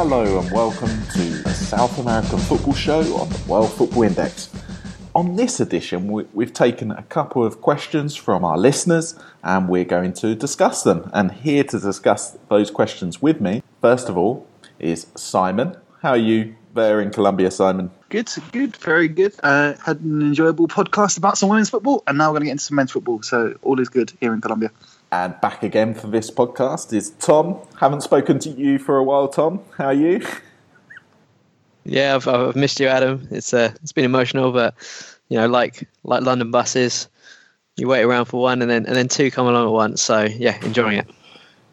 Hello and welcome to a South American football show on the World Football Index. On this edition, we've taken a couple of questions from our listeners and we're going to discuss them. And here to discuss those questions with me, first of all, is Simon. How are you there in Colombia, Simon? Good, very good. Had an enjoyable podcast about some women's football and now we're going to get into some men's football. So all is good here in Colombia. And back again for this podcast is Tom. Haven't spoken to you for a while, Tom. How are you? Yeah, I've missed you, Adam. It's been emotional, but you know, like London buses, you wait around for one, and then two come along at once. So yeah, enjoying it.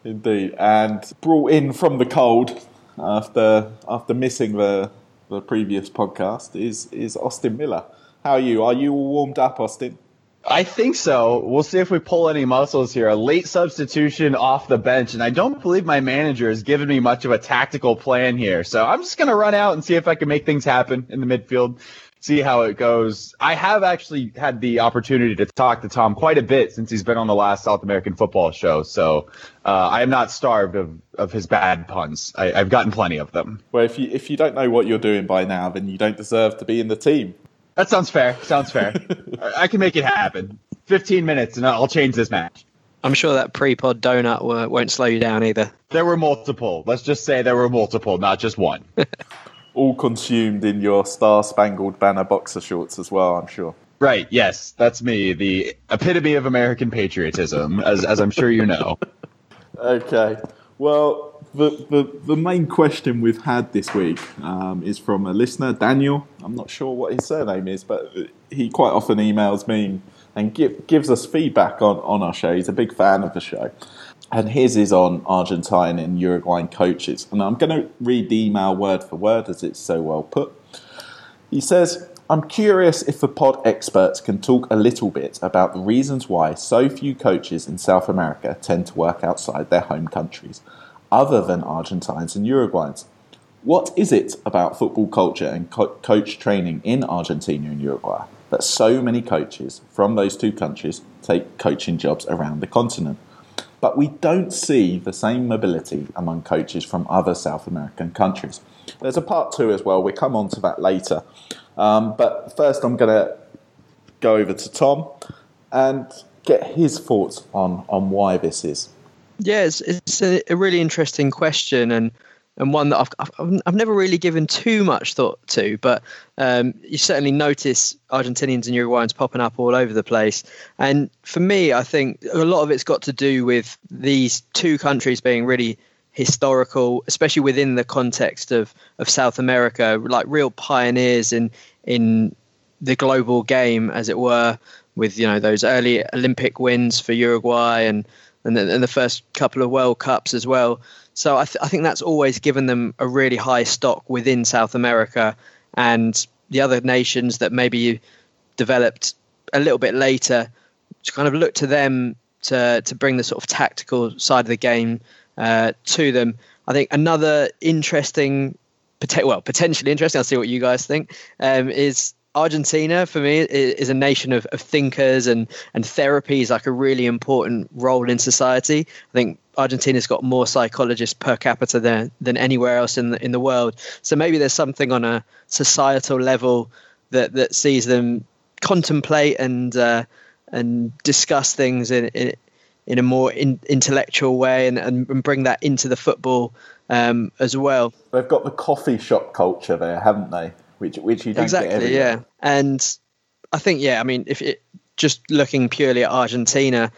Indeed, and brought in from the cold after missing the previous podcast is Austin Miller. How are you? Are you all warmed up, Austin? I think so. We'll see if we pull any muscles here. A late substitution off the bench, and I don't believe my manager has given me much of a tactical plan here. So I'm just going to run out and see if I can make things happen in the midfield, see how it goes. I have actually had the opportunity to talk to Tom quite a bit since he's been on the last South American football show. So I am not starved of his bad puns. I've gotten plenty of them. Well, if you don't know what you're doing by now, then you don't deserve to be in the team. That sounds fair. I can make it happen. 15 minutes and I'll change this match. I'm sure that pre-pod donut won't slow you down either. There were multiple. Let's just say there were multiple, not just one. All consumed in your star-spangled banner boxer shorts as well, I'm sure. Right, yes. That's me, the epitome of American patriotism, as I'm sure you know. Okay. Well, the main question we've had this week is from a listener, Daniel. I'm not sure what his surname is, but he quite often emails me and gives us feedback on our show. He's a big fan of the show. And his is on Argentine and Uruguayan coaches. And I'm going to read the email word for word as it's so well put. He says, I'm curious if the pod experts can talk a little bit about the reasons why so few coaches in South America tend to work outside their home countries, other than Argentines and Uruguayans. What is it about football culture and coach training in Argentina and Uruguay that so many coaches from those two countries take coaching jobs around the continent? But we don't see the same mobility among coaches from other South American countries. There's a part two as well. We'll come on to that later. But first I'm going to go over to Tom and get his thoughts on why this is. Yeah, it's a really interesting question and one that I've never really given too much thought to, but you certainly notice Argentinians and Uruguayans popping up all over the place. And for me, I think a lot of it's got to do with these two countries being really historical, especially within the context of South America, like real pioneers in the global game, as it were, with, you know, those early Olympic wins for Uruguay and the first couple of World Cups as well. So I think that's always given them a really high stock within South America, and the other nations that maybe developed a little bit later to kind of look to them to bring the sort of tactical side of the game to them. I think another potentially interesting, I'll see what you guys think, is Argentina, for me, is a nation of thinkers, and therapy is like a really important role in society. I think Argentina's got more psychologists per capita than anywhere else in the world. So maybe there's something on a societal level that sees them contemplate and discuss things in a more intellectual way and bring that into the football as well. They've got the coffee shop culture there, haven't they? Which you don't get everywhere. Yeah. And I think, yeah, I mean, just looking purely at Argentina,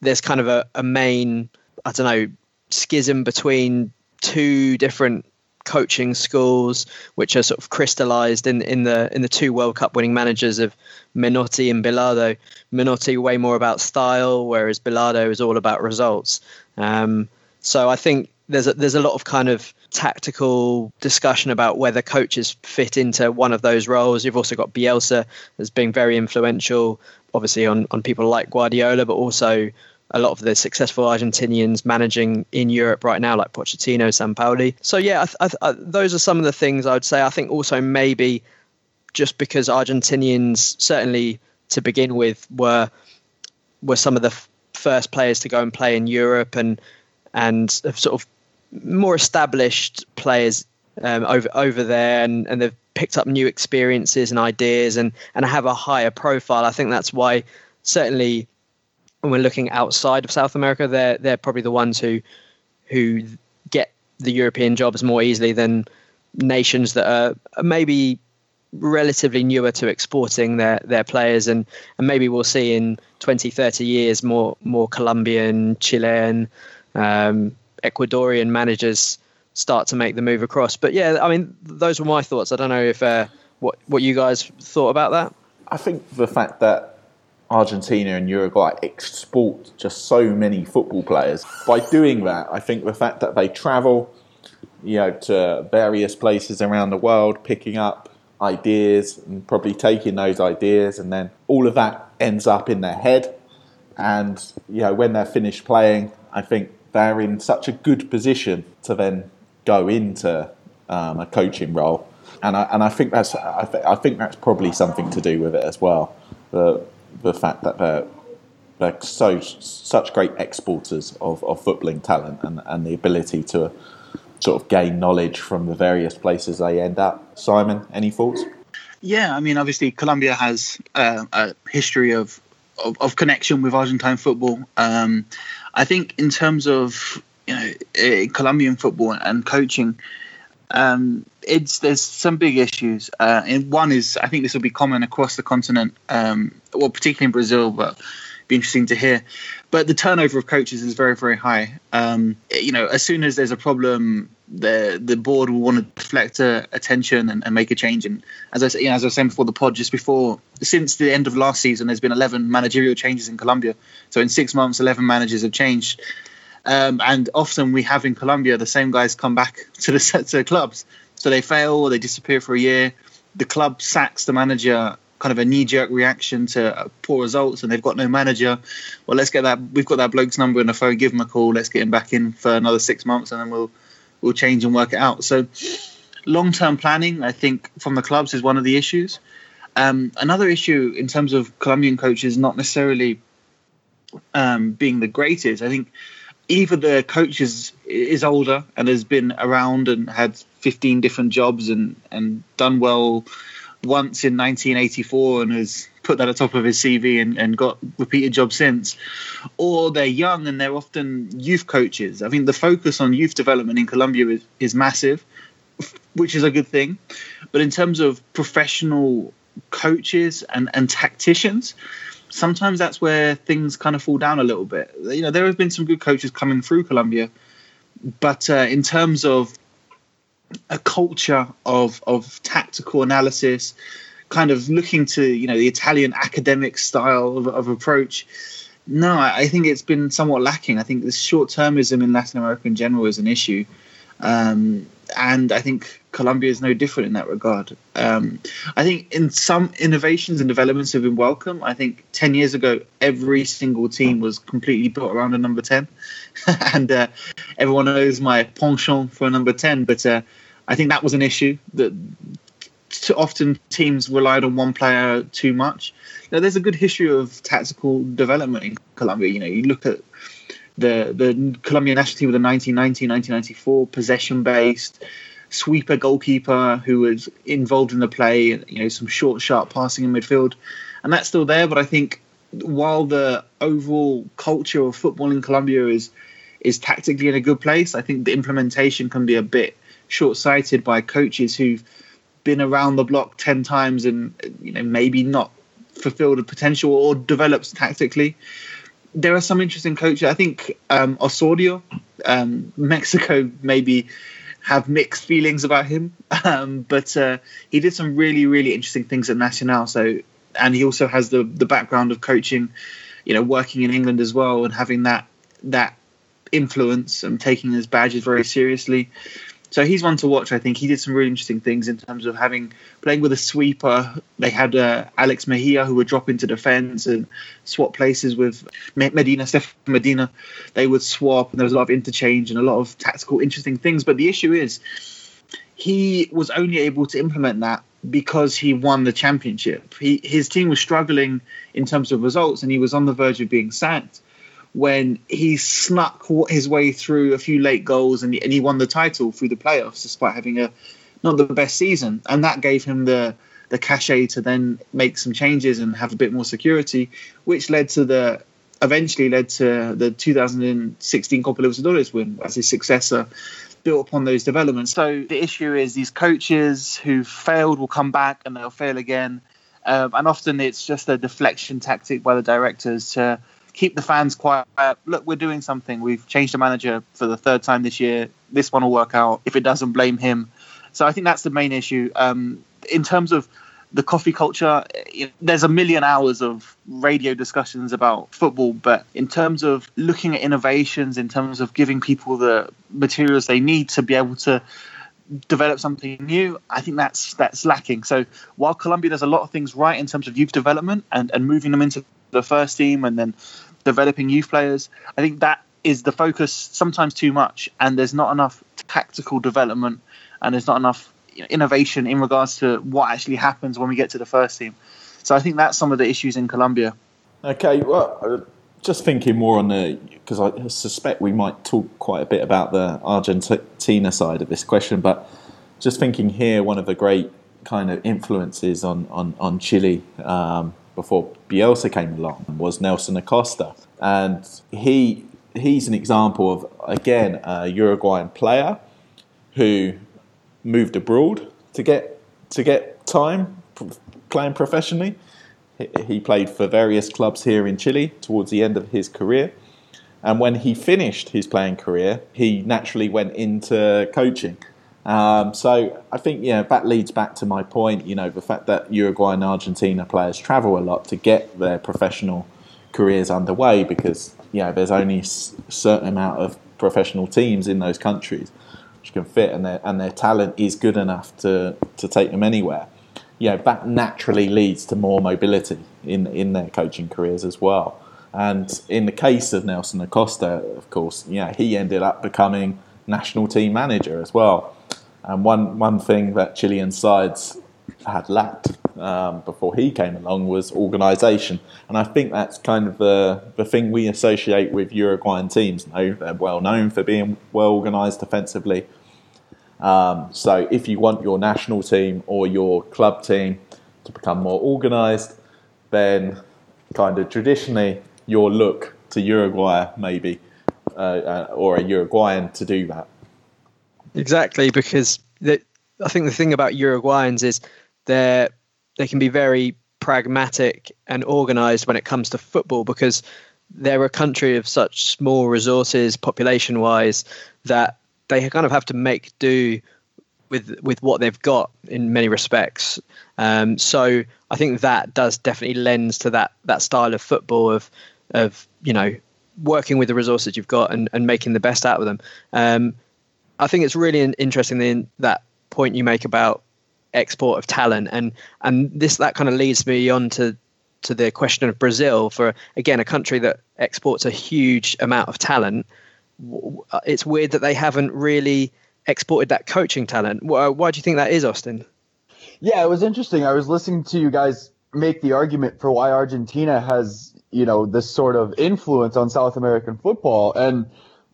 there's kind of a main, I don't know, schism between two different coaching schools, which are sort of crystallized in the two World Cup winning managers of Menotti and Bilardo. Menotti way more about style, whereas Bilardo is all about results. So I think there's a lot of kind of tactical discussion about whether coaches fit into one of those roles. You've also got Bielsa as being very influential, obviously on people like Guardiola, but also a lot of the successful Argentinians managing in Europe right now, like Pochettino, Sampaoli. So yeah, those are some of the things I would say. I think also maybe just because Argentinians, certainly to begin with, were some of the first players to go and play in Europe and have sort of more established players over there, and they've picked up new experiences and ideas, and have a higher profile. I think that's why, certainly when we're looking outside of South America, they're probably the ones who get the European jobs more easily than nations that are maybe relatively newer to exporting their players, and maybe we'll see in 20-30 years more Colombian, Chilean, Ecuadorian managers start to make the move across. But yeah, I mean, those were my thoughts. I don't know if what you guys thought about that. I think the fact that Argentina and Uruguay export just so many football players, by doing that, I think the fact that they travel, you know, to various places around the world, picking up ideas and probably taking those ideas, and then all of that ends up in their head. And you know, when they're finished playing, I think they're in such a good position to then go into a coaching role. And I think that's I think that's probably something to do with it as well. The fact that they're such great exporters of footballing talent, and the ability to sort of gain knowledge from the various places they end up. Simon, any thoughts? Yeah, I mean, obviously Colombia has a history of connection with Argentine football. I think in terms of, you know, Colombian football and coaching, there's some big issues. And one is, I think this will be common across the continent, well, particularly in Brazil, but be interesting to hear. But the turnover of coaches is very, very high. You know, as soon as there's a problem, the board will want to deflect attention and make a change. And as I say, you know, as I was saying before the pod, just before, since the end of last season, there's been 11 managerial changes in Colombia. So in 6 months, 11 managers have changed. And often we have in Colombia the same guys come back to the clubs. So they fail or they disappear for a year. The club sacks the manager, kind of a knee-jerk reaction to poor results, and they've got no manager. Well, let's get that. We've got that bloke's number in the phone. Give him a call. Let's get him back in for another 6 months, and then we'll change and work it out. So, long-term planning, I think, from the clubs is one of the issues. Another issue in terms of Colombian coaches not necessarily being the greatest. I think either the coach is older and has been around and had 15 different jobs and done well once in 1984 and has put that at the top of his CV and got repeated jobs since, or they're young and they're often youth coaches. I mean, the focus on youth development in Colombia is massive, which is a good thing. But in terms of professional coaches and tacticians, sometimes that's where things kind of fall down a little bit. You know, there have been some good coaches coming through Colombia, but in terms of a culture of tactical analysis, kind of looking to, you know, the Italian academic style of approach. No, I think it's been somewhat lacking. I think the short-termism in Latin America in general is an issue. And I think Colombia is no different in that regard. I think in some innovations and developments have been welcome. I think 10 years ago, every single team was completely built around a number 10. And everyone knows my penchant for a number 10. But I think that was an issue, that often teams relied on one player too much. Now, there's a good history of tactical development in Colombia. You know, you look at the Colombian national team with the 1990, 1994 possession-based sweeper goalkeeper who was involved in the play, you know, some short, sharp passing in midfield. And that's still there. But I think while the overall culture of football in Colombia is tactically in a good place, I think the implementation can be a bit short-sighted by coaches who've been around the block 10 times and, you know, maybe not fulfilled a potential or developed tactically. There are some interesting coaches. I think Osorio, Mexico, maybe have mixed feelings about him. But he did some really, really interesting things at Nacional. So, and he also has the background of coaching, you know, working in England as well and having that influence and taking his badges very seriously. So he's one to watch. I think he did some really interesting things in terms of playing with a sweeper. They had Alex Mejia, who would drop into defence and swap places with Stefan Medina. They would swap, and there was a lot of interchange and a lot of tactical, interesting things. But the issue is he was only able to implement that because he won the championship. His team was struggling in terms of results, and he was on the verge of being sacked. when he snuck his way through a few late goals and he won the title through the playoffs despite having a not the best season. And that gave him the cachet to then make some changes and have a bit more security, which led to the 2016 Copa Libertadores win as his successor, built upon those developments. So the issue is these coaches who failed will come back and they'll fail again. And often it's just a deflection tactic by the directors to keep the fans quiet. Look, we're doing something. We've changed the manager for the third time this year. This one will work out. If it doesn't, blame him. So I think that's the main issue. In terms of the coffee culture, there's a million hours of radio discussions about football, but in terms of looking at innovations, in terms of giving people the materials they need to be able to develop something new, I think that's lacking. So while Colombia does a lot of things right in terms of youth development and moving them into the first team and then developing youth players, I think that is the focus sometimes too much, and there's not enough tactical development and there's not enough innovation in regards to what actually happens when we get to the first team. So I think that's some of the issues in Colombia. Okay, well, just thinking more on because I suspect we might talk quite a bit about the Argentina side of this question, but just thinking here, one of the great kind of influences on Chile before Bielsa came along was Nelson Acosta. And he's an example of, again, a Uruguayan player who moved abroad to get time playing professionally. He played for various clubs here in Chile towards the end of his career, and when he finished his playing career, he naturally went into coaching. So I think that leads back to my point. The fact that Uruguay and Argentina players travel a lot to get their professional careers underway, because there's only a certain amount of professional teams in those countries which can fit, and their talent is good enough to take them anywhere. That naturally leads to more mobility in their coaching careers as well. And in the case of Nelson Acosta, of course, he ended up becoming national team manager as well. And one thing that Chilean sides had lacked before he came along was organisation. And I think that's kind of the thing we associate with Uruguayan teams. They're well known for being well organised defensively. So if you want your national team or your club team to become more organised, then kind of traditionally your look to Uruguay maybe, or a Uruguayan to do that. Exactly, because I think the thing about Uruguayans is they can be very pragmatic and organised when it comes to football, because they're a country of such small resources population-wise that they kind of have to make do with what they've got in many respects. So I think that does definitely lends to that style of football of working with the resources you've got and making the best out of them. I think it's really interesting in that point you make about export of talent, and that kind of leads me on to the question of Brazil, for again a country that exports a huge amount of talent. It's weird that they haven't really exported that coaching talent. Why do you think that is, Austin? Yeah, it was interesting. I was listening to you guys make the argument for why Argentina has, this sort of influence on South American football, and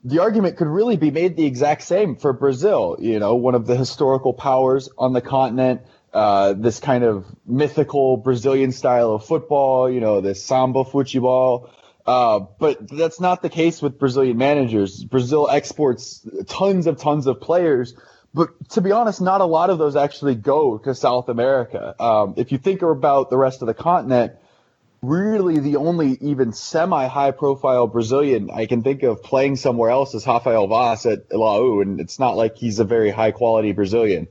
the argument could really be made the exact same for Brazil. One of the historical powers on the continent, this kind of mythical Brazilian style of football, this samba futebol. But that's not the case with Brazilian managers. Brazil exports tons of players, but to be honest, not a lot of those actually go to South America. If you think about the rest of the continent, really the only even semi-high profile Brazilian I can think of playing somewhere else is Rafael Vaz at Laú, and it's not like he's a very high quality Brazilian.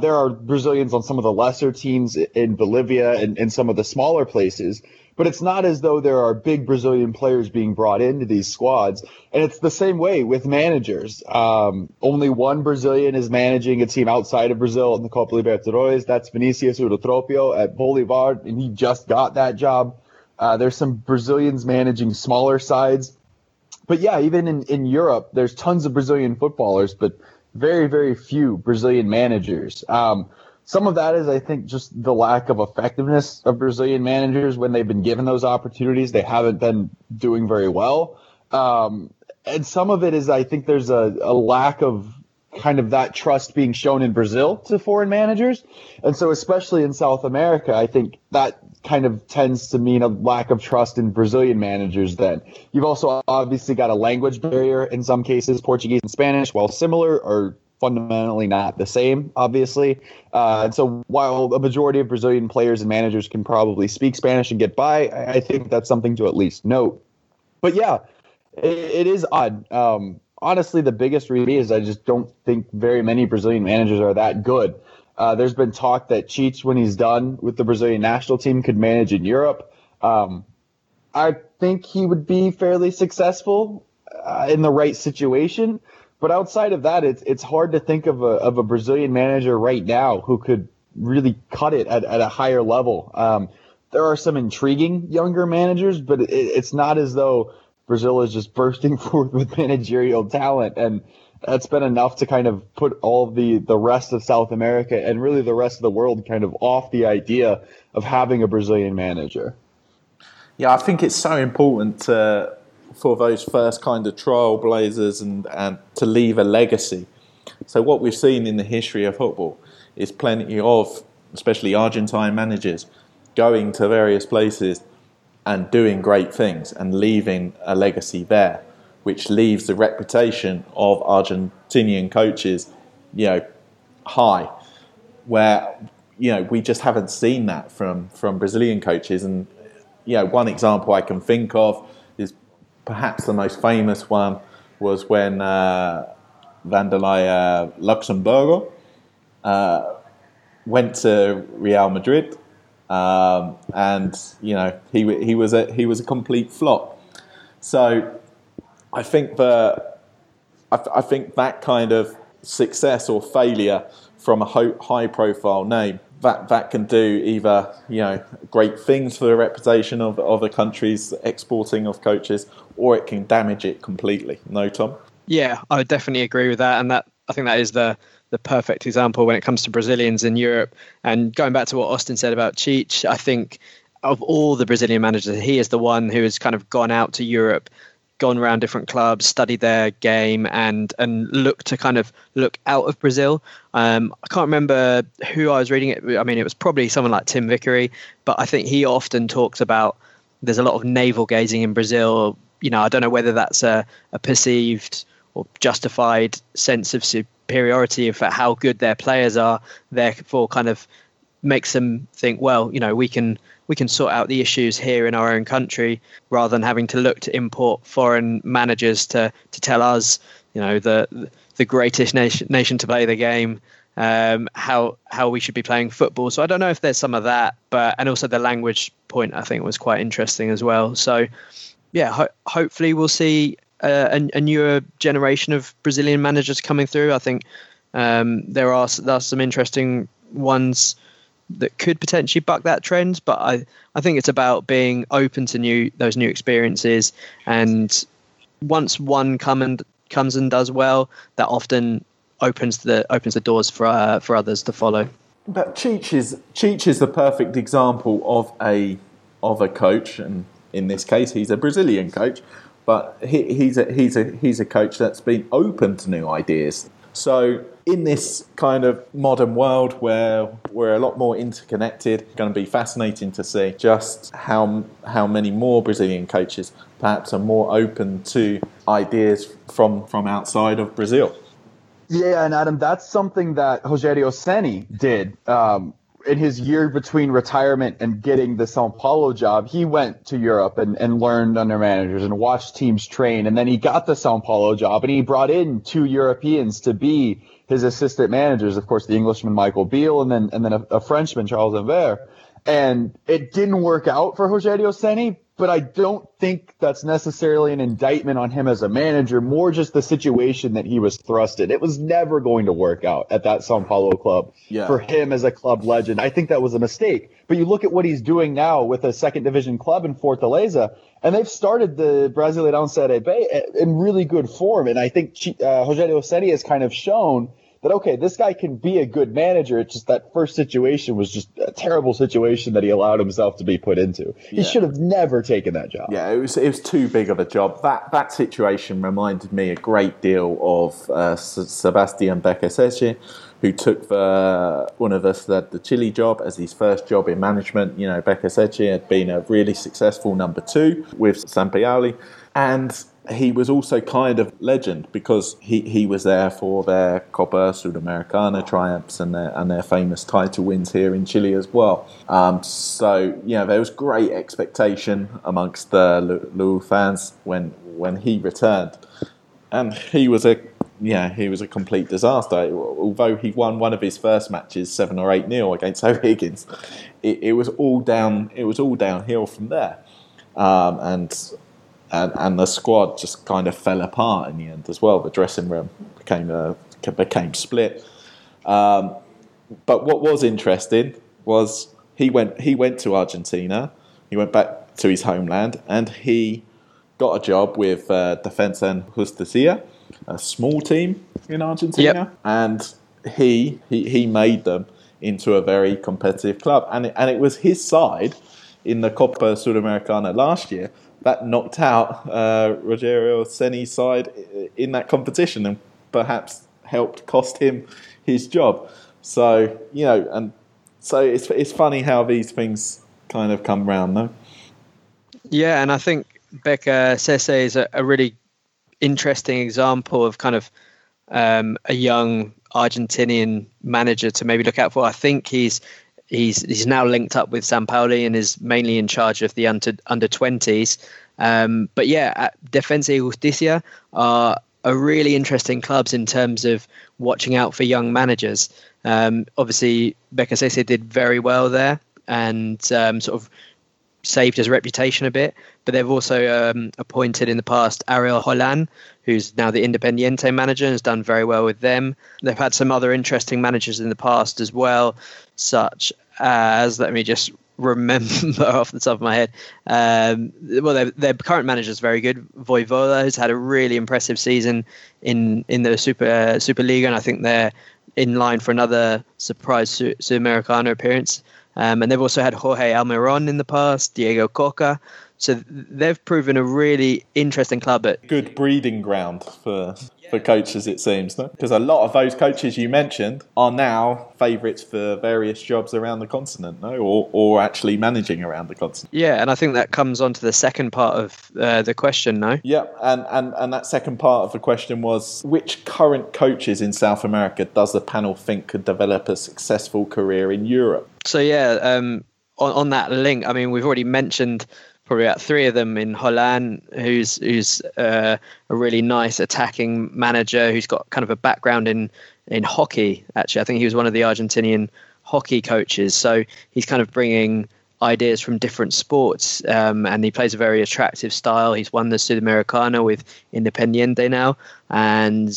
There are Brazilians on some of the lesser teams in Bolivia and some of the smaller places, but it's not as though there are big Brazilian players being brought into these squads. And it's the same way with managers. Only one Brazilian is managing a team outside of Brazil in the Copa Libertadores. That's Vinicius Eutrópio at Bolívar, and he just got that job. There's some Brazilians managing smaller sides. But yeah, even in Europe, there's tons of Brazilian footballers, but very, very few Brazilian managers. Some of that is, I think, just the lack of effectiveness of Brazilian managers when they've been given those opportunities. They haven't been doing very well. And some of it is, I think there's a lack of kind of that trust being shown in Brazil to foreign managers. And so especially in South America, I think that kind of tends to mean a lack of trust in Brazilian managers then. You've also obviously got a language barrier in some cases. Portuguese and Spanish, while similar, are fundamentally not the same, obviously. And so while a majority of Brazilian players and managers can probably speak Spanish and get by, I think that's something to at least note. But yeah, it is odd. Honestly, the biggest reason is I just don't think very many Brazilian managers are that good. There's been talk that Cheech, when he's done with the Brazilian national team, could manage in Europe. I think he would be fairly successful in the right situation. But outside of that, it's hard to think of a Brazilian manager right now who could really cut it at a higher level. There are some intriguing younger managers, but it's not as though Brazil is just bursting forth with managerial talent, and that's been enough to kind of put all of the rest of South America and really the rest of the world kind of off the idea of having a Brazilian manager. Yeah, I think it's so important for those first kind of trailblazers and to leave a legacy. So what we've seen in the history of football is plenty of, especially Argentine managers, going to various places and doing great things and leaving a legacy there, which leaves the reputation of Argentinian coaches, high, where, we just haven't seen that from Brazilian coaches. And, one example I can think of is perhaps the most famous one was when Vanderlei Luxemburgo went to Real Madrid. And he was a complete flop. So I think that kind of success or failure from a high profile name that can do either great things for the reputation of a country's exporting of coaches, or it can damage it completely. No, Tom? Yeah, I would definitely agree with that, and that I think that is the perfect example when it comes to Brazilians in Europe. And going back to what Austin said about Cheech, I think of all the Brazilian managers, he is the one who has kind of gone out to Europe, gone around different clubs, studied their game, and looked to kind of look out of Brazil. I can't remember who I was reading it. I mean, it was probably someone like Tim Vickery, but I think he often talks about there's a lot of navel gazing in Brazil. I don't know whether that's a perceived or justified sense of superiority for how good their players are, therefore kind of makes them think, well, we can sort out the issues here in our own country, rather than having to look to import foreign managers to tell us, the greatest nation to play the game, how we should be playing football. So I don't know if there's some of that, and also the language point I think was quite interesting as well. So yeah, hopefully we'll see a newer generation of Brazilian managers coming through. I think there are some interesting ones that could potentially buck that trend, but I think it's about being open to those new experiences. And once one comes and does well, that often opens the doors for others to follow. But Cheech is the perfect example of a coach, and in this case, he's a Brazilian coach. But he's a coach that's been open to new ideas. So in this kind of modern world where we're a lot more interconnected, it's going to be fascinating to see just how many more Brazilian coaches perhaps are more open to ideas from outside of Brazil. Yeah, and Adam, that's something that Rogério Ceni did. In his year between retirement and getting the São Paulo job, he went to Europe and learned under managers and watched teams train. And then he got the São Paulo job, and he brought in two Europeans to be his assistant managers. Of course, the Englishman Michael Beale, and then a Frenchman, Charles Envers. And it didn't work out for Rogério Ceni, but I don't think that's necessarily an indictment on him as a manager, more just the situation that he was thrust in. It was never going to work out at that São Paulo club for him as a club legend. I think that was a mistake. But you look at what he's doing now with a second division club in Fortaleza, and they've started the Brasileirão Série B in really good form. And I think Rogério Ceni has kind of shown that, okay, this guy can be a good manager. It's just that first situation was just a terrible situation that he allowed himself to be put into. He should have never taken that job. Yeah, it was too big of a job. That situation reminded me a great deal of Sebastián Beccacece, who took the Universidad de Chile job as his first job in management. You know, Beccacece had been a really successful number two with Sampaoli, and he was also kind of legend because he was there for their Copa Sudamericana triumphs and their famous title wins here in Chile as well. So there was great expectation amongst the Lille fans when he returned, and he was a complete disaster. Although he won one of his first matches 7 or 8-0 against O'Higgins, it was all downhill from there, and the squad just kind of fell apart in the end as well. The dressing room became split. But what was interesting was he went to Argentina. He went back to his homeland, and he got a job with Defensa y Justicia, a small team in Argentina, and he made them into a very competitive club, and it was his side in the Copa Sudamericana last year that knocked out Rogério Ceni's side in that competition and perhaps helped cost him his job. So it's funny how these things kind of come round, though. Yeah, and I think Beccacece is a really interesting example of kind of a young Argentinian manager to maybe look out for. I think he's now linked up with Sampaoli and is mainly in charge of the under 20s. But yeah, Defensa y Justicia are really interesting clubs in terms of watching out for young managers. Obviously, Beccacece did very well there and sort of saved his reputation a bit, but they've also appointed in the past Ariel Holland, who's now the Independiente manager and has done very well with them. They've had some other interesting managers in the past as well, such as, let me just remember off the top of my head, their current manager is very good, Voivoda, who's had a really impressive season in the Superliga, and I think they're in line for another surprise Sudamericana appearance. And they've also had Jorge Almirón in the past, Diego Coca. So they've proven a really interesting club. Good breeding ground for coaches, it seems. Because a lot of those coaches you mentioned are now favourites for various jobs around the continent, or actually managing around the continent. Yeah, and I think that comes on to the second part of the question, no? Yeah, and that second part of the question was, which current coaches in South America does the panel think could develop a successful career in Europe? So yeah, on that link, I mean, we've already mentioned probably about three of them in Holland, who's a really nice attacking manager who's got kind of a background in hockey, actually. I think he was one of the Argentinian hockey coaches. So he's kind of bringing ideas from different sports, and he plays a very attractive style. He's won the Sudamericana with Independiente now, and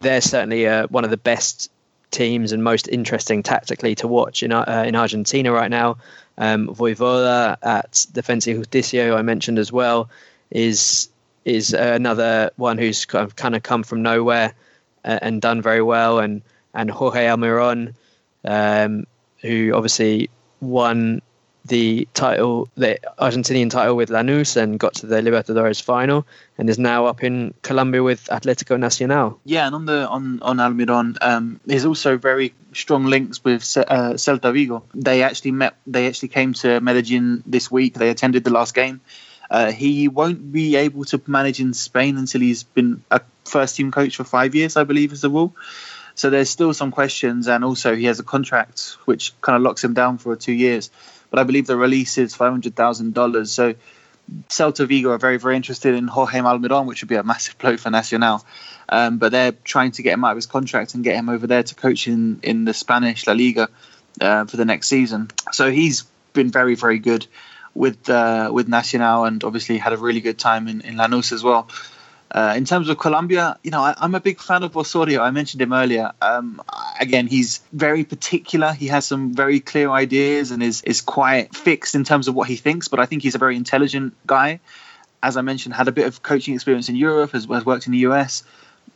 they're certainly one of the best teams and most interesting tactically to watch in Argentina right now. Voivoda at Defensa y Justicia, who I mentioned as well, is another one who's kind of come from nowhere and done very well. And Jorge Almirón, who obviously won the title, the Argentinian title with Lanús, and got to the Libertadores final, and is now up in Colombia with Atlético Nacional. Yeah, and on Almirón, there's also very strong links with Celta Vigo. They actually came to Medellin this week. They attended the last game. He won't be able to manage in Spain until he's been a first team coach for 5 years, I believe is the rule. So there's still some questions, and also he has a contract which kind of locks him down for 2 years. But I believe the release is $500,000. So Celta Vigo are very, very interested in Jorge Almirón, which would be a massive blow for Nacional. But they're trying to get him out of his contract and get him over there to coach in the Spanish La Liga for the next season. So he's been very, very good with Nacional, and obviously had a really good time in Lanús as well. In terms of Colombia, I'm a big fan of Osorio. I mentioned him earlier. Again, he's very particular. He has some very clear ideas and is quite fixed in terms of what he thinks. But I think he's a very intelligent guy. As I mentioned, had a bit of coaching experience in Europe, has worked in the US.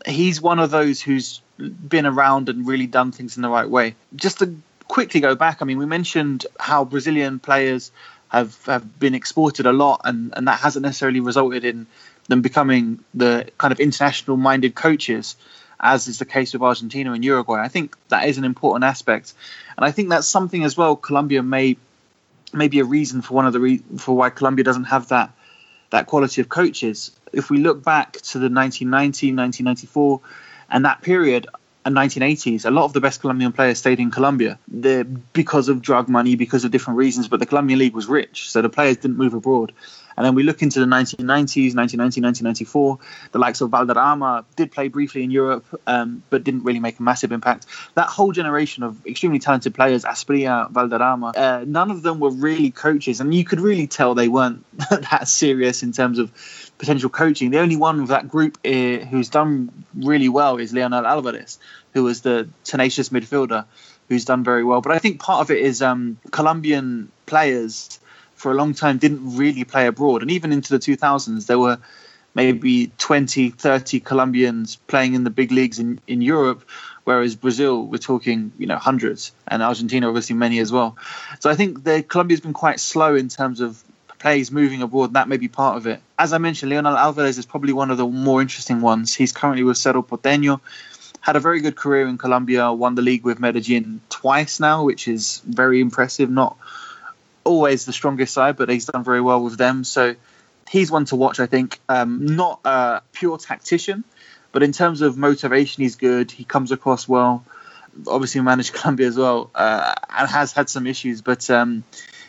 He's one of those who's been around and really done things in the right way. Just to quickly go back, I mean, we mentioned how Brazilian players have been exported a lot, and that hasn't necessarily resulted in them becoming the kind of international-minded coaches, as is the case with Argentina and Uruguay. I think that is an important aspect, and I think that's something as well. Colombia may be a reason for why Colombia doesn't have that quality of coaches. If we look back to the 1990, 1994, and that period, and 1980s, a lot of the best Colombian players stayed in Colombia because of drug money, because of different reasons. But the Colombian league was rich, so the players didn't move abroad. And then we look into the 1990s, 1990, 1994. The likes of Valderrama did play briefly in Europe, but didn't really make a massive impact. That whole generation of extremely talented players, Asprilla, Valderrama, none of them were really coaches. And you could really tell they weren't that serious in terms of potential coaching. The only one of that group who's done really well is Leonel Alvarez, who was the tenacious midfielder who's done very well. But I think part of it is Colombian players for a long time didn't really play abroad. And even into the 2000s, there were maybe 20, 30 Colombians playing in the big leagues in Europe, whereas Brazil, we're talking, hundreds, and Argentina, obviously, many as well. So I think Colombia's been quite slow in terms of players moving abroad. That may be part of it. As I mentioned, Leonel Alvarez is probably one of the more interesting ones. He's currently with Cerro Porteño. Had a very good career in Colombia, won the league with Medellin twice now, which is very impressive. Not always the strongest side, but he's done very well with them. So he's one to watch, I think. Not a pure tactician, but in terms of motivation, he's good. He comes across well. Obviously managed Colombia as well, and has had some issues, but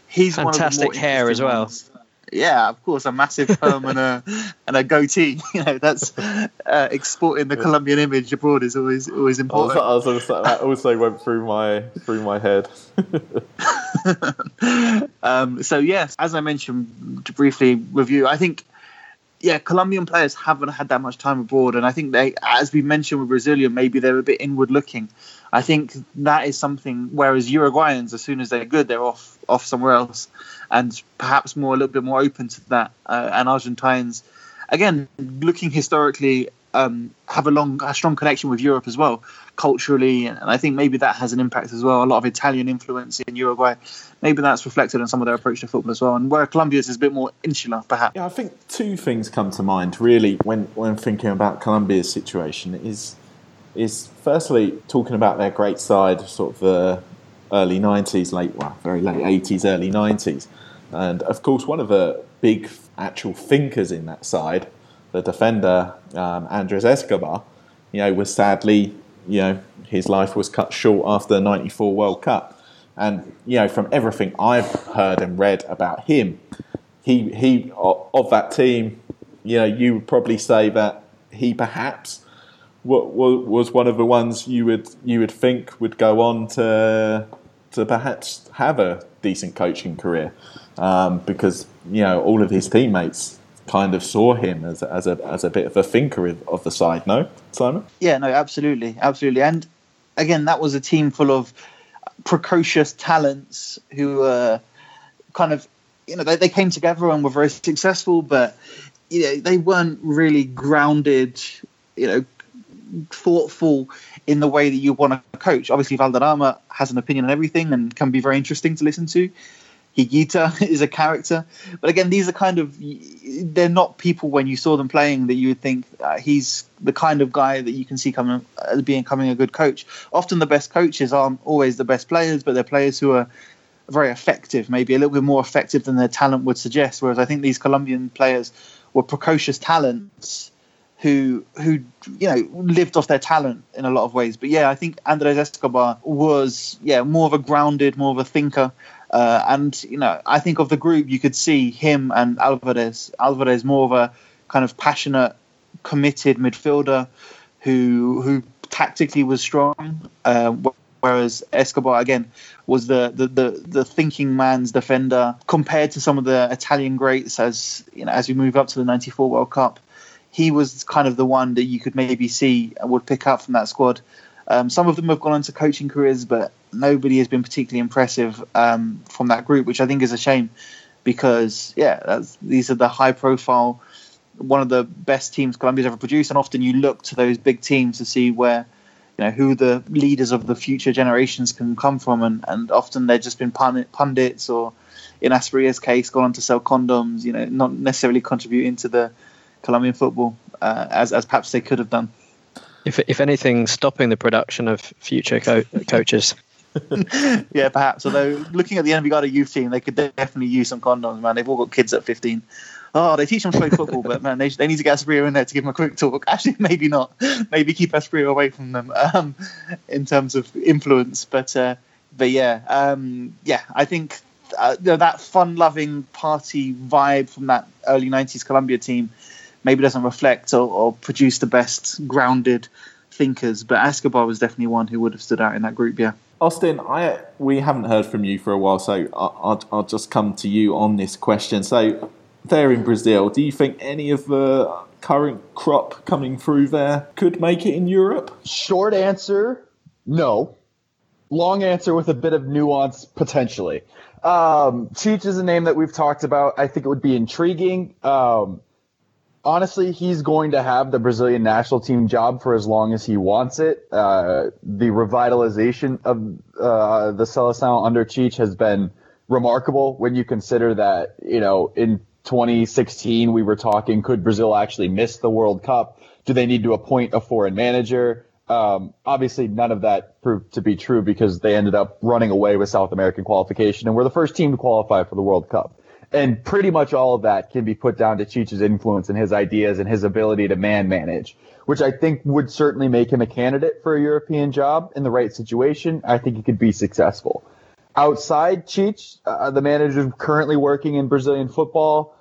he's fantastic. One of the more hair as well. Ones. Yeah, of course, a massive perm and a goatee. That's exporting the Colombian image abroad is always important. That also went through my head. So yes, as I mentioned briefly with you, I think Colombian players haven't had that much time abroad, and I think they, as we mentioned with Brazilian, maybe they're a bit inward looking. I think that is something. Whereas Uruguayans, as soon as they're good, they're off somewhere else, and perhaps a little bit more open to that. And Argentines, again, looking historically, have a strong connection with Europe as well, culturally, and I think maybe that has an impact as well. A lot of Italian influence in Uruguay, maybe that's reflected in some of their approach to football as well, and where Colombia's is a bit more insular, perhaps. Yeah, I think two things come to mind, really, when thinking about Colombia's situation is firstly, talking about their great side, sort of the early 90s, very late 80s, early 90s. And, of course, one of the big actual thinkers in that side, the defender, Andrés Escobar, was sadly, his life was cut short after the 94 World Cup. And, from everything I've heard and read about him, he of that team, you would probably say that he perhaps was one of the ones you would think would go on to perhaps have a decent coaching career, because all of his teammates kind of saw him as a bit of a thinker of the side. No, Simon? Yeah, no, absolutely. And again, that was a team full of precocious talents who were kind of they came together and were very successful, but they weren't really grounded, thoughtful in the way that you want to coach. Obviously, Valderrama has an opinion on everything and can be very interesting to listen to. Higuita is a character. But again, these are they're not people when you saw them playing that you would think he's the kind of guy that you can see becoming a good coach. Often the best coaches aren't always the best players, but they're players who are very effective, maybe a little bit more effective than their talent would suggest. Whereas I think these Colombian players were precocious talents who lived off their talent in a lot of ways. But I think Andrés Escobar was more of a grounded, more of a thinker, and I think of the group you could see him and Alvarez more of a kind of passionate, committed midfielder who tactically was strong, whereas Escobar again was the thinking man's defender compared to some of the Italian greats. As as we move up to the 94 World Cup, he was kind of the one that you could maybe see and would pick up from that squad. Some of them have gone on to coaching careers, but nobody has been particularly impressive from that group, which I think is a shame because, these are the high profile, one of the best teams Colombia's ever produced. And often you look to those big teams to see where you know, who the leaders of the future generations can come from. And often they've just been pundits or, in Asperia's case, gone on to sell condoms, you know, not necessarily contributing to the Colombian football as perhaps they could have done. If anything, stopping the production of future coaches. Yeah, perhaps. Although, looking at the Envigado youth team, they could definitely use some condoms, man. They've all got kids at 15. Oh, they teach them to play football, but, man, they need to get Asprilla in there to give them a quick talk. Actually, maybe not. Maybe keep Asprilla away from them in terms of influence. But yeah, I think that fun-loving party vibe from that early 90s Colombia team maybe doesn't reflect or produce the best grounded thinkers. But Escobar was definitely one who would have stood out in that group, yeah. Austin, we haven't heard from you for a while, so I'll just come to you on this question. So there in Brazil, do you think any of the current crop coming through there could make it in Europe? Short answer, no. Long answer with a bit of nuance, potentially. Cheech is a name that we've talked about. I think it would be intriguing. Honestly, he's going to have the Brazilian national team job for as long as he wants it. The revitalization of the Seleção under Cheech has been remarkable when you consider that, you know, in 2016 we were talking, could Brazil actually miss the World Cup? Do they need to appoint a foreign manager? Obviously, none of that proved to be true because they ended up running away with South American qualification and were the first team to qualify for the World Cup. And pretty much all of that can be put down to Cheech's influence and his ideas and his ability to man-manage, which I think would certainly make him a candidate for a European job in the right situation. I think he could be successful. Outside Cheech, the manager currently working in Brazilian football,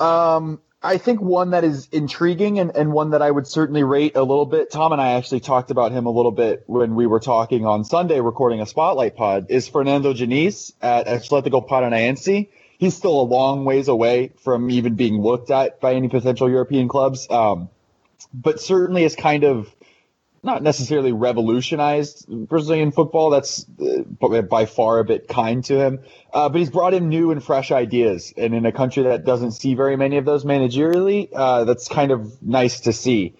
I think one that is intriguing and one that I would certainly rate a little bit, Tom and I actually talked about him a little bit when we were talking on Sunday recording a Spotlight pod, is Fernando Janice at Atlético Paranaense. He's still a long ways away from even being looked at by any potential European clubs, but certainly has kind of not necessarily revolutionized Brazilian football. That's by far a bit kind to him. But he's brought in new and fresh ideas, and in a country that doesn't see very many of those managerially, that's kind of nice to see.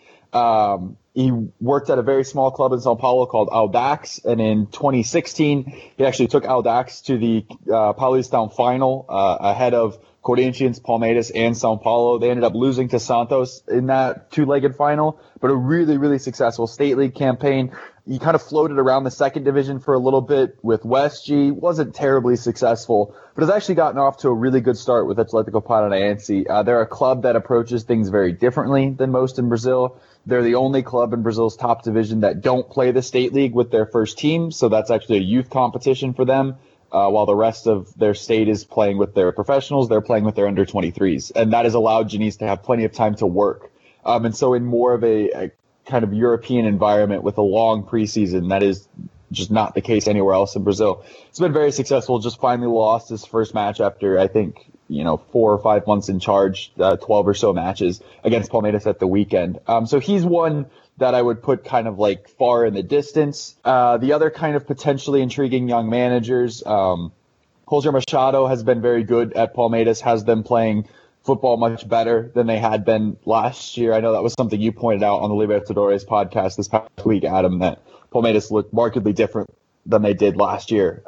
He worked at a very small club in São Paulo called Audax, and in 2016, he actually took Audax to the Paulistão final ahead of Corinthians, Palmeiras, and São Paulo. They ended up losing to Santos in that two-legged final, but a really, really successful state league campaign. He kind of floated around the second division for a little bit with West G. Wasn't terribly successful, but has actually gotten off to a really good start with Atlético Paranaense. They're a club that approaches things very differently than most in Brazil. They're the only club in Brazil's top division that don't play the state league with their first team, so that's actually a youth competition for them. While the rest of their state is playing with their professionals, they're playing with their under-23s. And that has allowed Janice to have plenty of time to work. And so in more of a kind of European environment with a long preseason, that is just not the case anywhere else in Brazil. It's been very successful, just finally lost his first match after, I think, 4 or 5 months in charge, 12 or so matches against Palmeiras at the weekend. So he's one that I would put kind of like far in the distance. The other kind of potentially intriguing young managers, Roger Machado has been very good at Palmeiras, has them playing football much better than they had been last year. I know that was something you pointed out on the Libertadores podcast this past week, Adam, that Palmeiras looked markedly different than they did last year.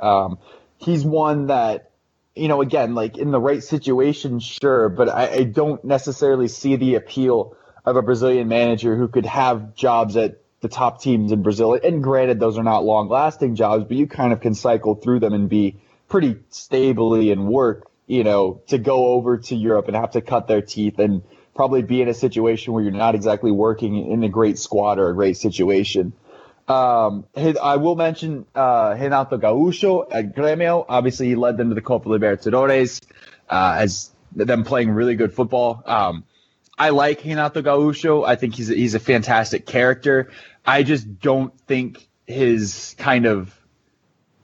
He's one that, again, like in the right situation, sure, but I don't necessarily see the appeal of a Brazilian manager who could have jobs at the top teams in Brazil. And granted, those are not long-lasting jobs, but you kind of can cycle through them and be pretty stably in work, to go over to Europe and have to cut their teeth and probably be in a situation where you're not exactly working in a great squad or a great situation. I will mention Renato Gaucho at Grêmio. Obviously, he led them to the Copa Libertadores as them playing really good football. I like Renato Gaúcho. I think he's a fantastic character. I just don't think his kind of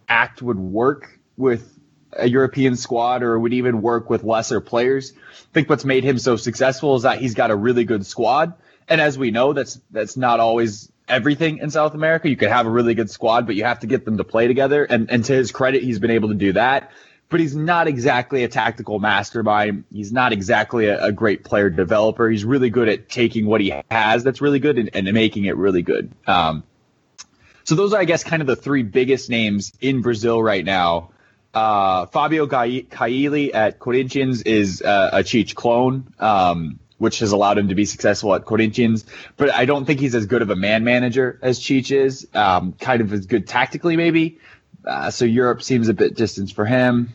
act would work with a European squad or would even work with lesser players. I think what's made him so successful is that he's got a really good squad. And as we know, that's not always everything in South America. You can have a really good squad, but you have to get them to play together. And to his credit, he's been able to do that. But he's not exactly a tactical mastermind. He's not exactly a great player developer. He's really good at taking what he has that's really good and making it really good. So those are, I guess, kind of the three biggest names in Brazil right now. Fabio Caille at Corinthians is a Cheech clone, which has allowed him to be successful at Corinthians. But I don't think he's as good of a man manager as Cheech is, kind of as good tactically maybe. So Europe seems a bit distant for him.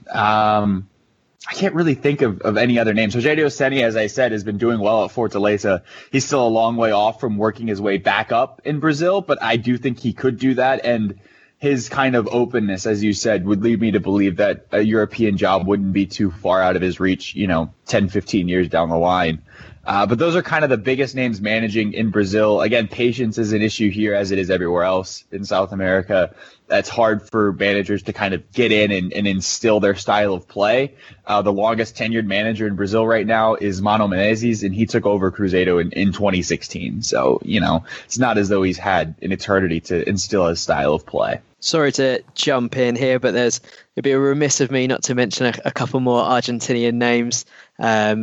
I can't really think of any other names. Rogério Ceni, as I said, has been doing well at Fortaleza. He's still a long way off from working his way back up in Brazil, but I do think he could do that. And his kind of openness, as you said, would lead me to believe that a European job wouldn't be too far out of his reach, 10, 15 years down the line. But those are kind of the biggest names managing in Brazil. Again, patience is an issue here as it is everywhere else in South America. That's hard for managers to kind of get in and instill their style of play. The longest tenured manager in Brazil right now is Mano Menezes, and he took over Cruzeiro in 2016. So, it's not as though he's had an eternity to instill his style of play. Sorry to jump in here, but it'd be a remiss of me not to mention a couple more Argentinian names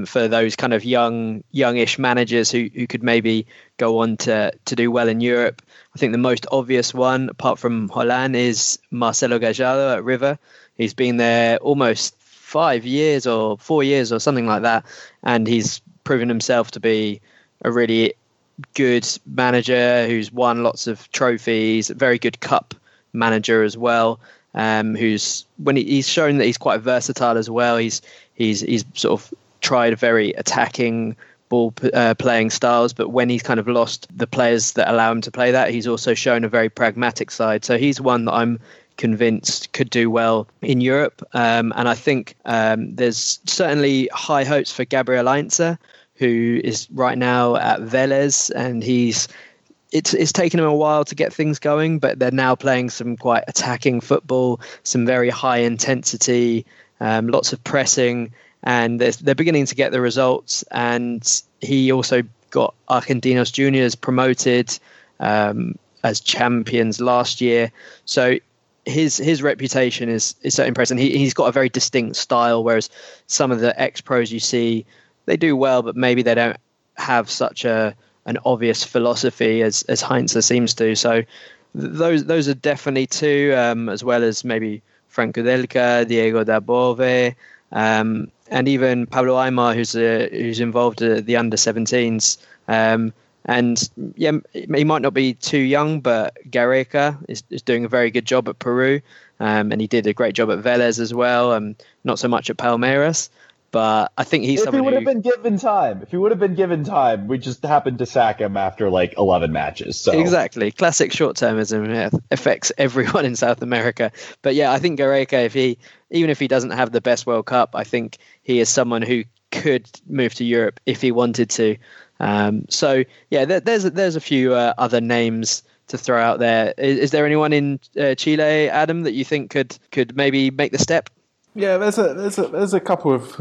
for those kind of youngish managers who could maybe go on to do well in Europe. I think the most obvious one, apart from Holland, is Marcelo Gallardo at River. He's been there almost 5 years or 4 years or something like that, and he's proven himself to be a really good manager who's won lots of trophies, a very good cup manager as well, who's when he's shown that he's quite versatile as well. He's sort of tried very attacking ball playing styles, but when he's kind of lost the players that allow him to play that, he's also shown a very pragmatic side. So he's one that I'm convinced could do well in Europe, and I think there's certainly high hopes for Gabriel Heinze, who is right now at Vélez, and it's taken him a while to get things going, but they're now playing some quite attacking football, some very high intensity, lots of pressing, and they're beginning to get the results. And he also got Argentinos Juniors promoted as champions last year. So his reputation is so impressive. He's got a very distinct style, whereas some of the ex-pros you see, they do well, but maybe they don't have such an obvious philosophy as Heinze seems to. So those are definitely two, as well as maybe Franco Delca, Diego Dabove, and even Pablo Aimar, who's involved at the under-17s. And yeah, he might not be too young, but Gareca is doing a very good job at Peru, and he did a great job at Vélez as well, not so much at Palmeiras. But I think he's someone If he would have been given time, we just happened to sack him after 11 matches. So. Exactly. Classic short-termism affects everyone in South America. But yeah, I think Gareca, even if he doesn't have the best World Cup, I think he is someone who could move to Europe if he wanted to. So yeah, there's a few other names to throw out there. Is there anyone in Chile, Adam, that you think could maybe make the step? Yeah, there's a couple of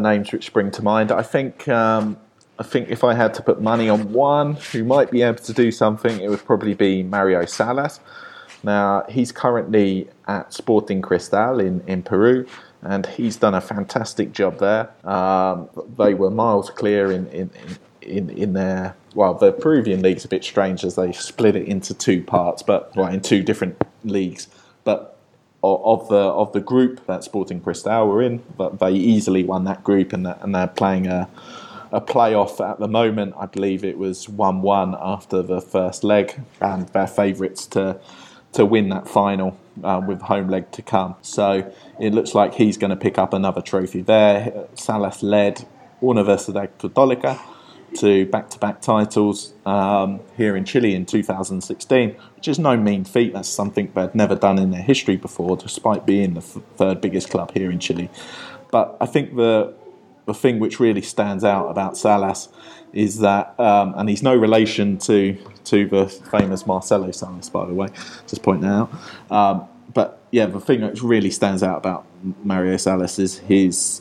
names which spring to mind. I think if I had to put money on one who might be able to do something, it would probably be Mario Salas. Now, he's currently at Sporting Cristal in Peru, and he's done a fantastic job there. They were miles clear in their... Well, the Peruvian league's a bit strange as they split it into two parts, but in two different leagues. But of the group that Sporting Cristal were in, but they easily won that group, and they're playing a playoff at the moment. I believe it was 1-1 after the first leg, and they're favourites to win that final with home leg to come. So it looks like he's going to pick up another trophy there. Salas led Universidad Católica to back-to-back titles here in Chile in 2016, which is no mean feat. That's something they'd never done in their history before, despite being the third biggest club here in Chile. But I think the thing which really stands out about Salas is that, and he's no relation to the famous Marcelo Salas, by the way, just point that out. But yeah, the thing that really stands out about Mario Salas is his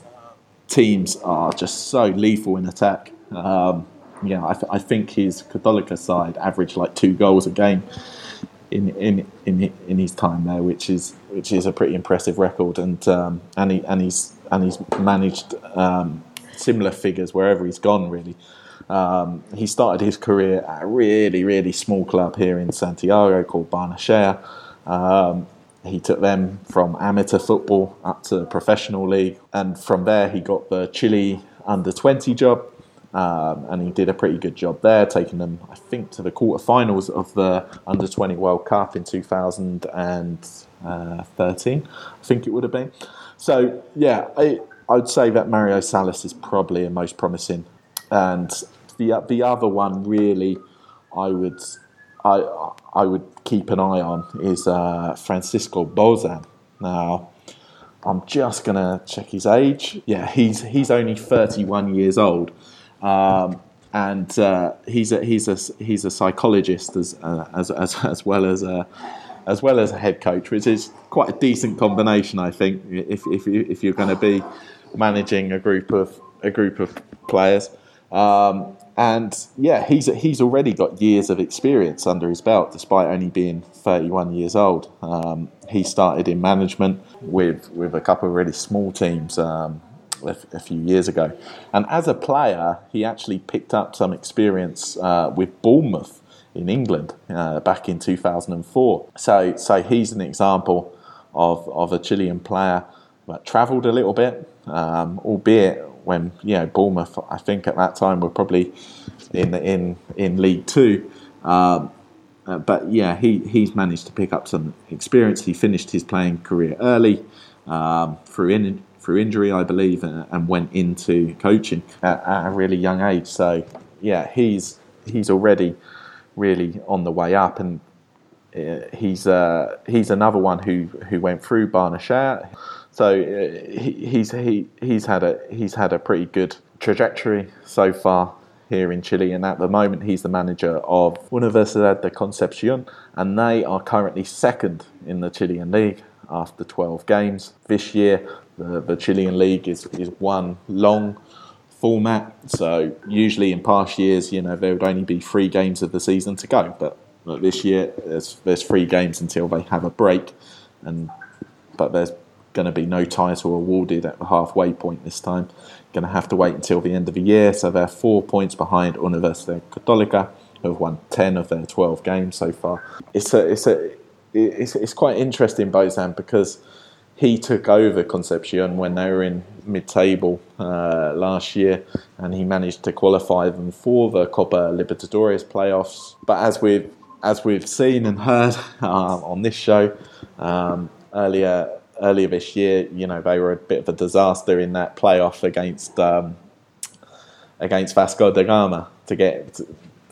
teams are just so lethal in attack. I think his Católica side averaged 2 goals a game in his time there, which is a pretty impressive record, and he's managed similar figures wherever he's gone really. He started his career at a really, really small club here in Santiago called Barnechea. He took them from amateur football up to the professional league. And from there, he got the Chile under-20 job. And he did a pretty good job there, taking them, I think, to the quarterfinals of the Under-20 World Cup in 2013, I think it would have been. So, yeah, I would say that Mario Salas is probably the most promising. And the other one, really, I would keep an eye on is Francisco Bozan. Now, I'm just gonna check his age. Yeah, he's only 31 years old, and he's a psychologist as well as a head coach, which is quite a decent combination, I think, if you're going to be managing a group of players. And yeah, he's already got years of experience under his belt, despite only being 31 years old. He started in management with a couple of really small teams a few years ago, and as a player, he actually picked up some experience with Bournemouth in England back in 2004. So he's an example of a Chilean player that travelled a little bit, albeit. When Bournemouth, I think at that time were probably in League Two, but yeah, he's managed to pick up some experience. He finished his playing career early through injury, I believe, and went into coaching at a really young age. So yeah, he's already really on the way up, and he's another one who went through Barnechea. So he's had a pretty good trajectory so far here in Chile, and at the moment he's the manager of Universidad de Concepción, and they are currently second in the Chilean league after 12 games. This year, the Chilean league is one long format, so usually in past years, there would only be 3 games of the season to go, but this year there's 3 games until they have a break, but there's going to be no title awarded at the halfway point this time. Going to have to wait until the end of the year. So they're 4 points behind Universidad Católica, who have won 10 of their 12 games so far. It's quite interesting, Bozan, because he took over Concepción when they were in mid-table last year, and he managed to qualify them for the Copa Libertadores playoffs. But as we've seen and heard on this show earlier this year, they were a bit of a disaster in that playoff against Vasco da Gama to get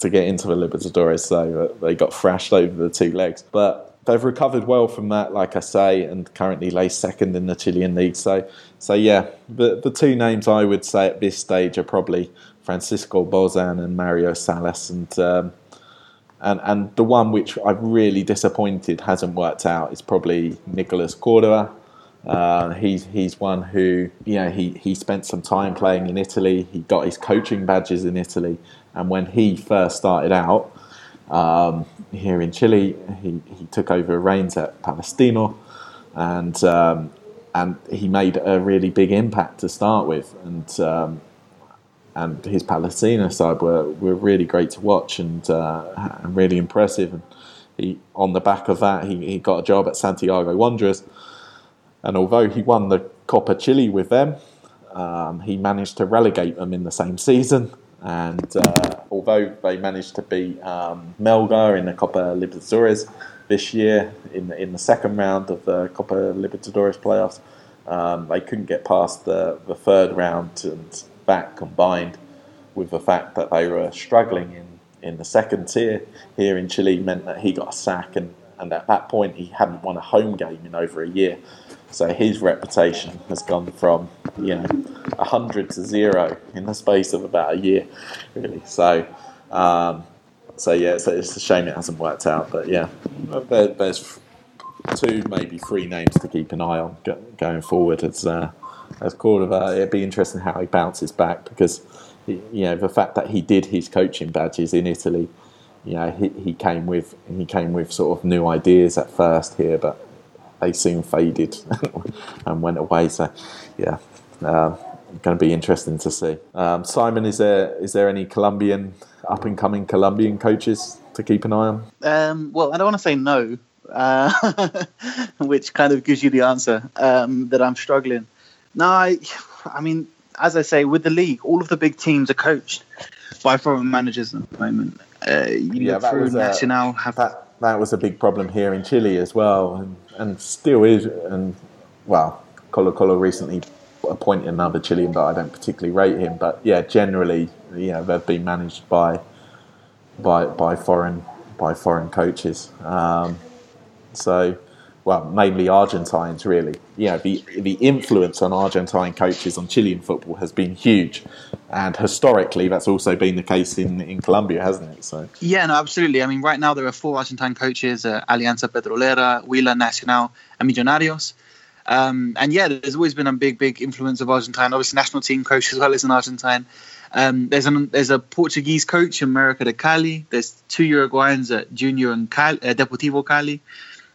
into the Libertadores. So they got thrashed over the 2 legs, but they've recovered well from that, like I say, and currently lay second in the Chilean league. So yeah, the 2 names I would say at this stage are probably Francisco Bozan and Mario Salas, and the one which I'm really disappointed hasn't worked out is probably Nicolas Cordova. He's one who, he spent some time playing in Italy. He got his coaching badges in Italy. And when he first started out here in Chile, he took over reins at Palestino. And he made a really big impact to start with. And his Palestina side were really great to watch and really impressive. And he, on the back of that, he got a job at Santiago Wanderers. And although he won the Copa Chile with them, he managed to relegate them in the same season. And although they managed to beat Melgar in the Copa Libertadores this year in the second round of the Copa Libertadores playoffs, they couldn't get past the third round, and that combined with the fact that they were struggling in the second tier here in Chile meant that he got a sack, and at that point he hadn't won a home game in over a year. So his reputation has gone from 100 to 0 in the space of about a year, really. So yeah, so it's a shame it hasn't worked out, but yeah, there's 2, maybe 3 names to keep an eye on going forward. As Cordova, it'd be interesting how he bounces back, because the fact that he did his coaching badges in Italy, he came with sort of new ideas at first here, but they soon faded and went away. So yeah, going to be interesting to see. Simon, is there any Colombian, up-and-coming Colombian coaches to keep an eye on? Well, I don't want to say no, which kind of gives you the answer that I'm struggling. No, I mean, as I say, with the league, all of the big teams are coached by foreign managers at the moment. Nacional have that was a big problem here in Chile as well, and still is. And well, Colo recently appointed another Chilean, but I don't particularly rate him. But yeah, generally, they've been managed by foreign coaches. Mainly Argentines, really. The influence on Argentine coaches on Chilean football has been huge, and historically that's also been the case in Colombia, hasn't it? So yeah, no, absolutely. I mean, right now there are 4 Argentine coaches: Alianza Petrolera, Huila, Nacional, and Millonarios. There's always been a big influence of Argentine. Obviously, national team coach as well is an Argentine. There's a Portuguese coach in América de Cali. There's 2 Uruguayans at Junior and Cali, Deportivo Cali.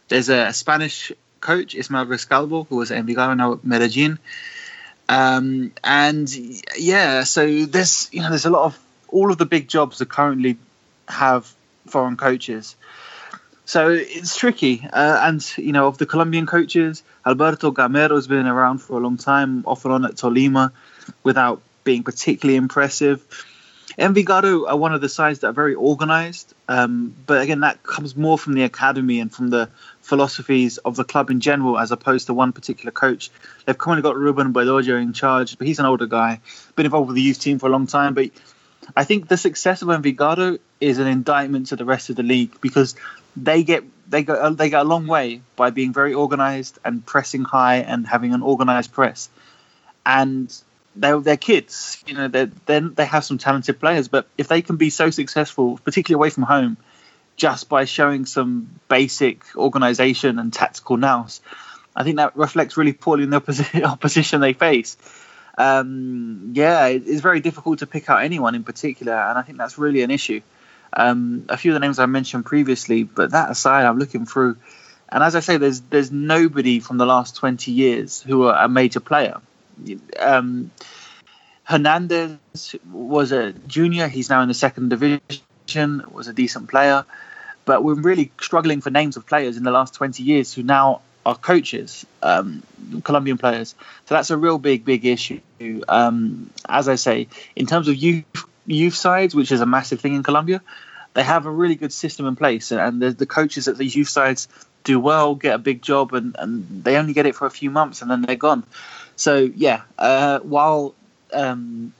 There's a Spanish coach, Ismael Rescalvo, who was at Envigado, now at Medellín. There's a lot of, all of the big jobs that currently have foreign coaches. So it's tricky. Of the Colombian coaches, Alberto Gamero's been around for a long time, off and on at Tolima, without being particularly impressive. Envigado are one of the sides that are very organised, but again, that comes more from the academy and from the philosophies of the club in general, as opposed to one particular coach. They've currently got Ruben Bedoya in charge, but he's an older guy, been involved with the youth team for a long time. But I think the success of Envigado is an indictment to the rest of the league, because they go a long way by being very organised and pressing high and having an organised press. And They're kids, they have some talented players, but if they can be so successful, particularly away from home, just by showing some basic organisation and tactical nous, I think that reflects really poorly on the opposition they face. It's very difficult to pick out anyone in particular, and I think that's really an issue. A few of the names I mentioned previously, but that aside, I'm looking through, and as I say, there's nobody from the last 20 years who are a major player. Hernandez was a junior, he's now in the 2nd division, was a decent player, but we're really struggling for names of players in the last 20 years who now are coaches, Colombian players. So that's a real big issue. As I say, in terms of youth sides, which is a massive thing in Colombia, they have a really good system in place, and the coaches at these youth sides do well, get a big job, and they only get it for a few months and then they're gone. So, while Tom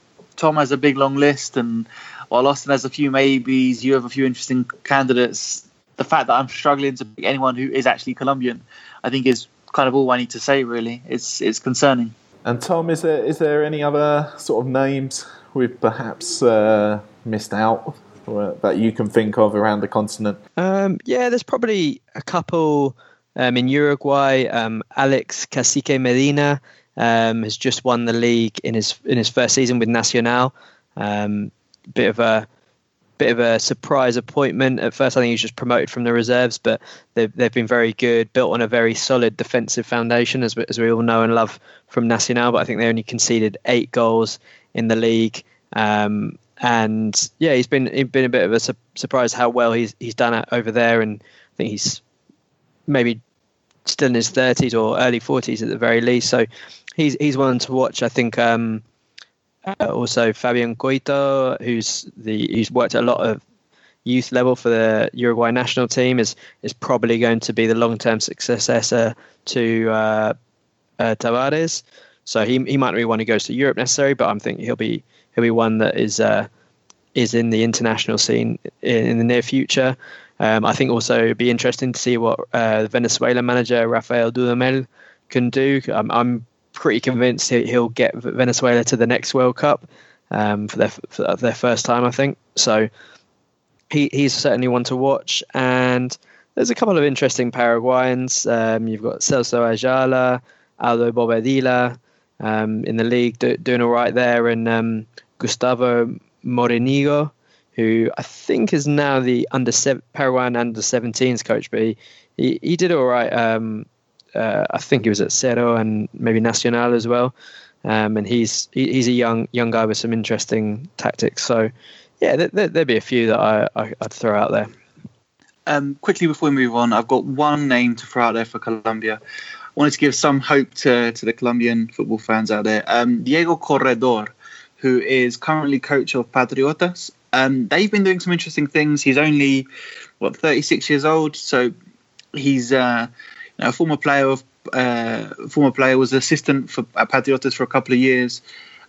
has a big, long list, and while Austin has a few maybes, you have a few interesting candidates. The fact that I'm struggling to pick anyone who is actually Colombian, I think, is kind of all I need to say, really. It's concerning. And Tom, is there any other sort of names we've perhaps missed out or that you can think of around the continent? There's probably a couple in Uruguay. Alex Cacique Medina has just won the league in his first season with Nacional. Bit of a surprise appointment at first. I think he was just promoted from the reserves, but they've been very good, built on a very solid defensive foundation, as we all know and love from Nacional. But I think they only conceded 8 goals in the league, he's been a bit of a surprise how well he's done at over there, and I think he's maybe still in his 30s or early 40s at the very least. So he's one to watch, I think. Also Fabian Coito, who's worked at a lot of youth level for the Uruguay national team, is probably going to be the long-term successor to Tavares. So he might not be one who goes to Europe necessarily, but I'm thinking he'll be one that is in the international scene in the near future. I think also it'd be interesting to see what the Venezuelan manager Rafael Dudamel can do. I'm pretty convinced he'll get Venezuela to the next World Cup for their first time, I think. So he's certainly one to watch. And there's a couple of interesting Paraguayans. You've got Celso Ayala, Aldo Bobadilla in the league doing all right there, and Gustavo Morenigo, who I think is now the Paraguayan under-17s coach, but he did all right. I think he was at Cerro and maybe Nacional as well. And he's a young guy with some interesting tactics. So, yeah, there'd be a few that I'd throw out there. Quickly before we move on, I've got one name to throw out there for Colombia. I wanted to give some hope to the Colombian football fans out there. Diego Corredor, who is currently coach of Patriotas. They've been doing some interesting things. He's only 36 years old, so he's a former player of was assistant at Patriotas for a couple of years.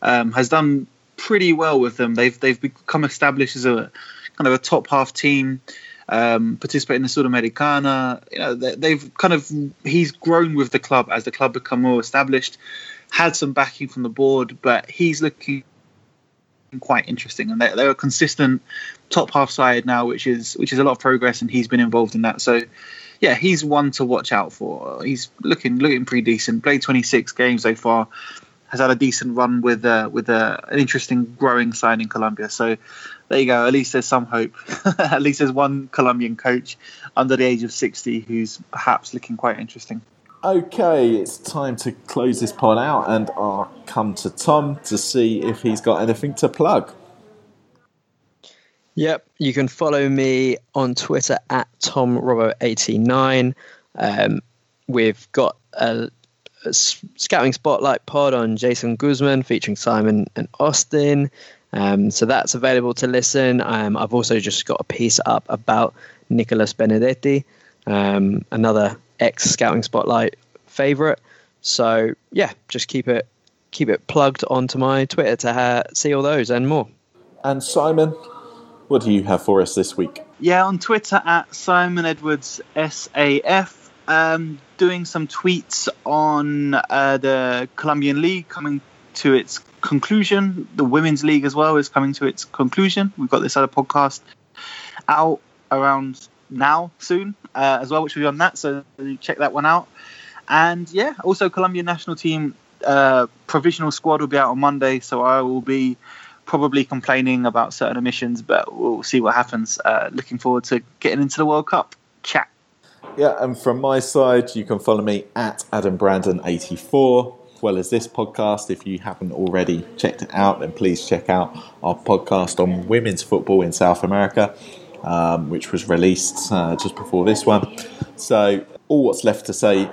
Has done pretty well with them. They've become established as a kind of a top half team. Participate in the Sudamericana. He's grown with the club as the club become more established. Had some backing from the board, but he's looking quite interesting, and they're a consistent top half side now, which is a lot of progress, and he's been involved in that. So, yeah, he's one to watch out for. He's looking pretty decent. Played 26 games so far. Has had a decent run with an interesting growing sign in Colombia. So there you go. At least there's some hope. At least there's one Colombian coach under the age of 60 who's perhaps looking quite interesting. Okay, it's time to close this pod out, and I'll come to Tom to see if he's got anything to plug. Yep, you can follow me on Twitter at TomRobo89. We've got a Scouting Spotlight pod on Jason Guzman featuring Simon and Austin. So that's available to listen. I've also just got a piece up about Nicolas Benedetti, another ex-Scouting Spotlight favourite. So, yeah, just keep it plugged onto my Twitter to see all those and more. And Simon, what do you have for us this week? Yeah, on Twitter at Simon Edwards SAF. Doing some tweets on the Colombian League coming to its conclusion. The Women's League as well is coming to its conclusion. We've got this other podcast out around now soon as well, which will be on that. So check that one out. And yeah, also Colombian national team provisional squad will be out on Monday. So I will be probably complaining about certain omissions, but we'll see what happens. Looking forward to getting into the World Cup chat. Yeah, and from my side, you can follow me at AdamBrandon84, as well as this podcast. If you haven't already checked it out, then please check out our podcast on women's football in South America, which was released just before this one. So all that's left to say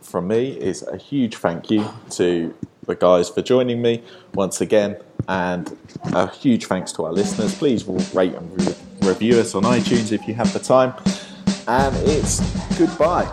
from me is a huge thank you to the guys for joining me once again, and a huge thanks to our listeners. Please rate and review us on iTunes if you have the time. And it's goodbye.